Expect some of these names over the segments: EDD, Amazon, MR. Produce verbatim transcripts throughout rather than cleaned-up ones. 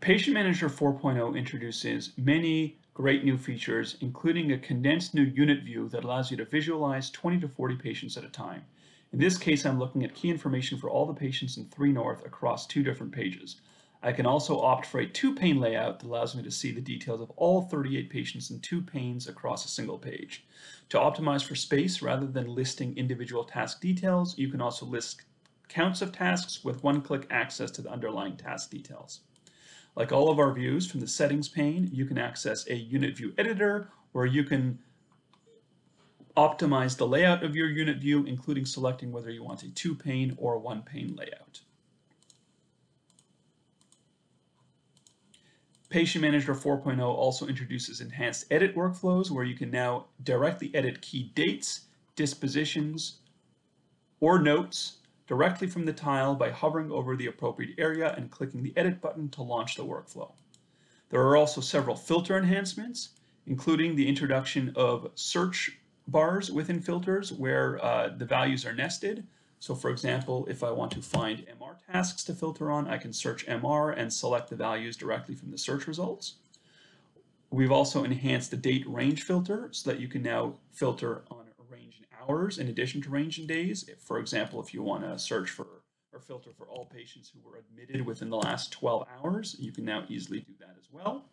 Patient Manager four point oh introduces many great new features, including a condensed new unit view that allows you to visualize twenty to forty patients at a time. In this case, I'm looking at key information for all the patients in three North across two different pages. I can also opt for a two-pane layout that allows me to see the details of all thirty-eight patients in two panes across a single page. To optimize for space, rather than listing individual task details, you can also list counts of tasks with one-click access to the underlying task details. Like all of our views, from the settings pane, you can access a unit view editor where you can optimize the layout of your unit view, including selecting whether you want a two-pane or one-pane layout. Patient Manager four point oh also introduces enhanced edit workflows where you can now directly edit key dates, dispositions, or notes directly from the tile by hovering over the appropriate area and clicking the edit button to launch the workflow. There are also several filter enhancements, including the introduction of search bars within filters where uh, the values are nested. So for example, if I want to find M R tasks to filter on, I can search M R and select the values directly from the search results. We've also enhanced the date range filter so that you can now filter on a range in hours in addition to range in days. If, for example, if you want to search for or filter for all patients who were admitted within the last twelve hours, you can now easily do that as well.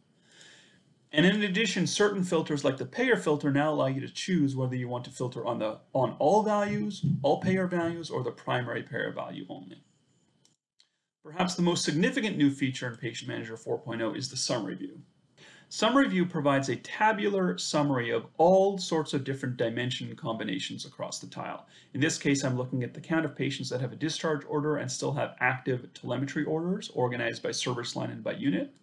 And in addition, certain filters like the payer filter now allow you to choose whether you want to filter on, the, on all values, all payer values, or the primary payer value only. Perhaps the most significant new feature in Patient Manager four point oh is the summary view. Summary view provides a tabular summary of all sorts of different dimension combinations across the tile. In this case, I'm looking at the count of patients that have a discharge order and still have active telemetry orders organized by service line and by unit.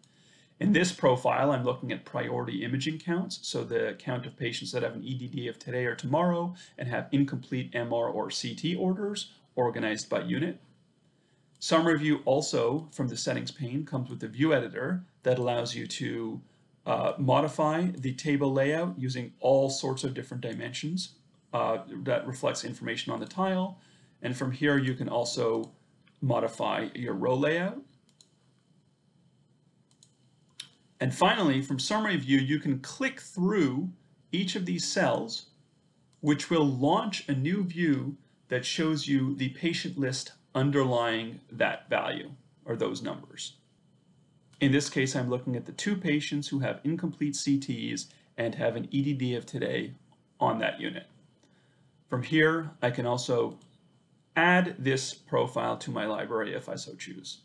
In this profile, I'm looking at priority imaging counts, so the count of patients that have an E D D of today or tomorrow and have incomplete M R or C T orders organized by unit. Summary view also, from the settings pane, comes with a view editor that allows you to uh, modify the table layout using all sorts of different dimensions uh, that reflects information on the tile. And from here, you can also modify your row layout. And finally, from summary view, you can click through each of these cells, which will launch a new view that shows you the patient list underlying that value or those numbers. In this case, I'm looking at the two patients who have incomplete C Ts and have an E D D of today on that unit. From here, I can also add this profile to my library if I so choose.